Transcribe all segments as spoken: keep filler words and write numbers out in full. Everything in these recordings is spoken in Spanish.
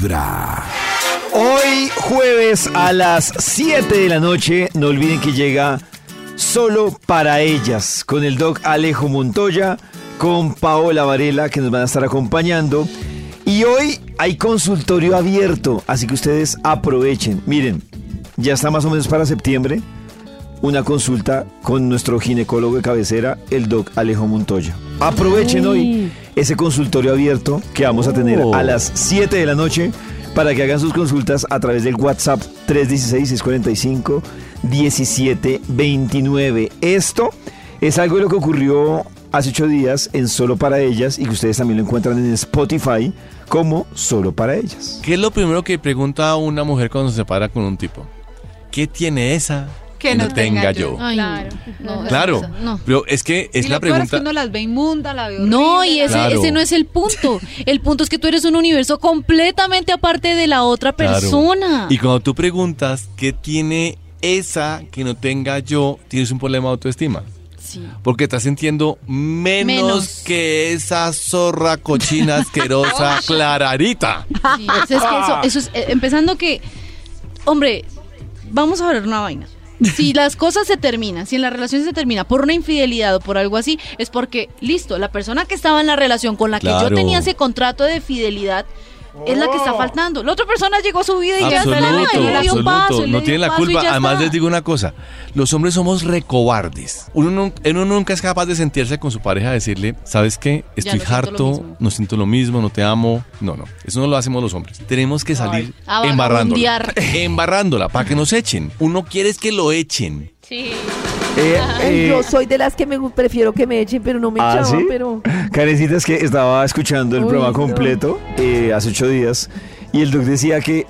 Vibra. Hoy jueves a las siete de la noche, no olviden que llega Solo para Ellas, con el Doc Alejo Montoya, con Paola Varela, que nos van a estar acompañando. Y hoy hay consultorio abierto, así que ustedes aprovechen. Miren, ya está más o menos para septiembre una consulta con nuestro ginecólogo de cabecera, el Doc Alejo Montoya. Aprovechen hoy ese consultorio abierto que vamos a tener a las siete de la noche para que hagan sus consultas a través del WhatsApp tres uno seis, seis cuatro cinco, uno siete dos nueve. Esto es algo de lo que ocurrió hace ocho días en Solo para Ellas y que ustedes también lo encuentran en Spotify como Solo para Ellas. ¿Qué es lo primero que pregunta una mujer cuando se separa con un tipo? ¿Qué tiene esa que no, no tenga, tenga yo? yo. Ay, claro, no, claro no, no. Pero es que es y la lo pregunta. Claro, es que uno las ve inmunda, la ve horrible. No, y ese, claro. ese no es el punto. El punto es que tú eres un universo completamente aparte de la otra persona. Claro. Y cuando tú preguntas qué tiene esa que no tenga yo, tienes un problema de autoestima. Sí. Porque estás sintiendo menos, menos que esa zorra cochina asquerosa Clararita. Sí, es que eso, eso es, eh, empezando que, hombre, vamos a ver una vaina. Si las cosas se terminan, si en la relación se termina por una infidelidad o por algo así, es porque, listo, la persona que estaba en la relación con la que claro. yo tenía ese contrato de fidelidad oh. es la que está faltando. La otra persona llegó a su vida y absoluto, ya está la, le dio un paso. No tiene la culpa. Además, está. Les digo una cosa: los hombres somos recobardes. Uno, no, uno nunca es capaz de sentirse con su pareja a decirle, ¿sabes qué? Estoy harto, no siento lo mismo, no te amo. No, no. Eso no lo hacemos los hombres. Tenemos que salir Ay, embarrándola. Embarrándola para que nos echen. Uno quiere es que lo echen. Sí. Eh, eh, yo soy de las que me prefiero que me echen, pero no me ¿Ah, echaban, ¿sí? pero... Karencita, es que estaba escuchando el Uy, programa completo no. eh, hace ocho días y el doc decía que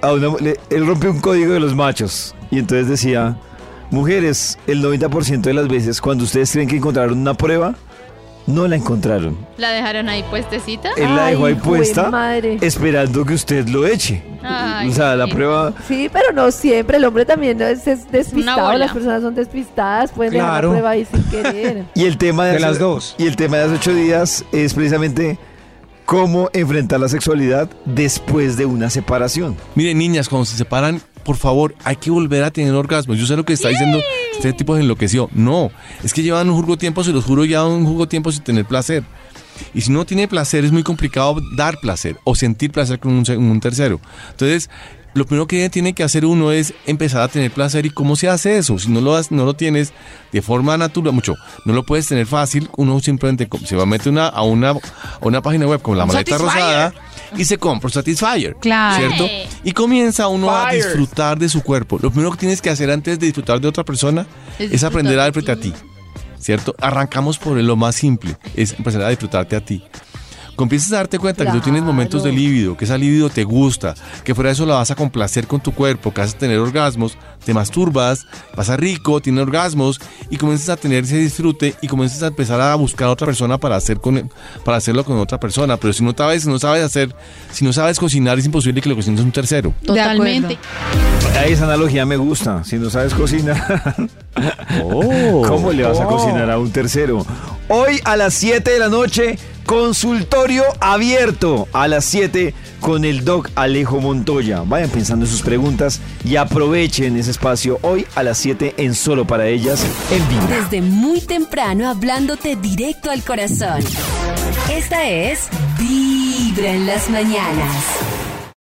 a una, le, él rompió un código de los machos y entonces decía, mujeres, el noventa por ciento de las veces cuando ustedes creen que encontraron una prueba, no la encontraron. ¿La dejaron ahí puestecita? Él la dejó ahí puesta, madre. Esperando que usted lo eche. Ay, o sea, la sí. prueba... Sí, pero no siempre, el hombre también es despistado, las personas son despistadas, pueden claro. dejar la prueba ahí sin querer. Y el tema de, de hace, las dos. Y el tema de hace ocho días es precisamente cómo enfrentar la sexualidad después de una separación. Miren, niñas, cuando se separan, por favor, hay que volver a tener orgasmos. Yo sé lo que está diciendo, este tipo se enloqueció. No, es que llevan un jugo tiempo, se los juro, ya un jugo tiempo sin tener placer. Y si no tiene placer, es muy complicado dar placer o sentir placer con un, un tercero. Entonces, lo primero que tiene que hacer uno es empezar a tener placer. ¿Y cómo se hace eso? Si no lo, no lo tienes de forma natural, mucho, no lo puedes tener fácil. Uno simplemente se va a meter una, a, una, a una página web como La Maleta Rosada y se compra un Satisfier, claro. ¿cierto? Y comienza uno Fire. a disfrutar de su cuerpo. Lo primero que tienes que hacer antes de disfrutar de otra persona es, es aprender a disfrutar a ti, ¿cierto? Arrancamos por lo más simple, es empezar a disfrutarte a ti. Comienzas a darte cuenta claro. que tú tienes momentos de líbido, que esa líbido te gusta, que fuera de eso la vas a complacer con tu cuerpo, que vas a tener orgasmos, te masturbas, vas a rico, tienes orgasmos y comienzas a tener ese disfrute y comienzas a empezar a buscar a otra persona para, hacer con, para hacerlo con otra persona. Pero si no sabes, no sabes hacer, si no sabes cocinar, es imposible que lo cocines un tercero. Totalmente. Esa analogía me gusta. Si no sabes cocinar, oh, ¿cómo le vas oh. a cocinar a un tercero? Hoy a las siete de la noche, consultorio abierto a las siete con el Doc Alejo Montoya. Vayan pensando en sus preguntas y aprovechen ese espacio hoy a las siete en Solo para Ellas en vivo. Desde muy temprano hablándote directo al corazón. Esta es Vibra en las Mañanas.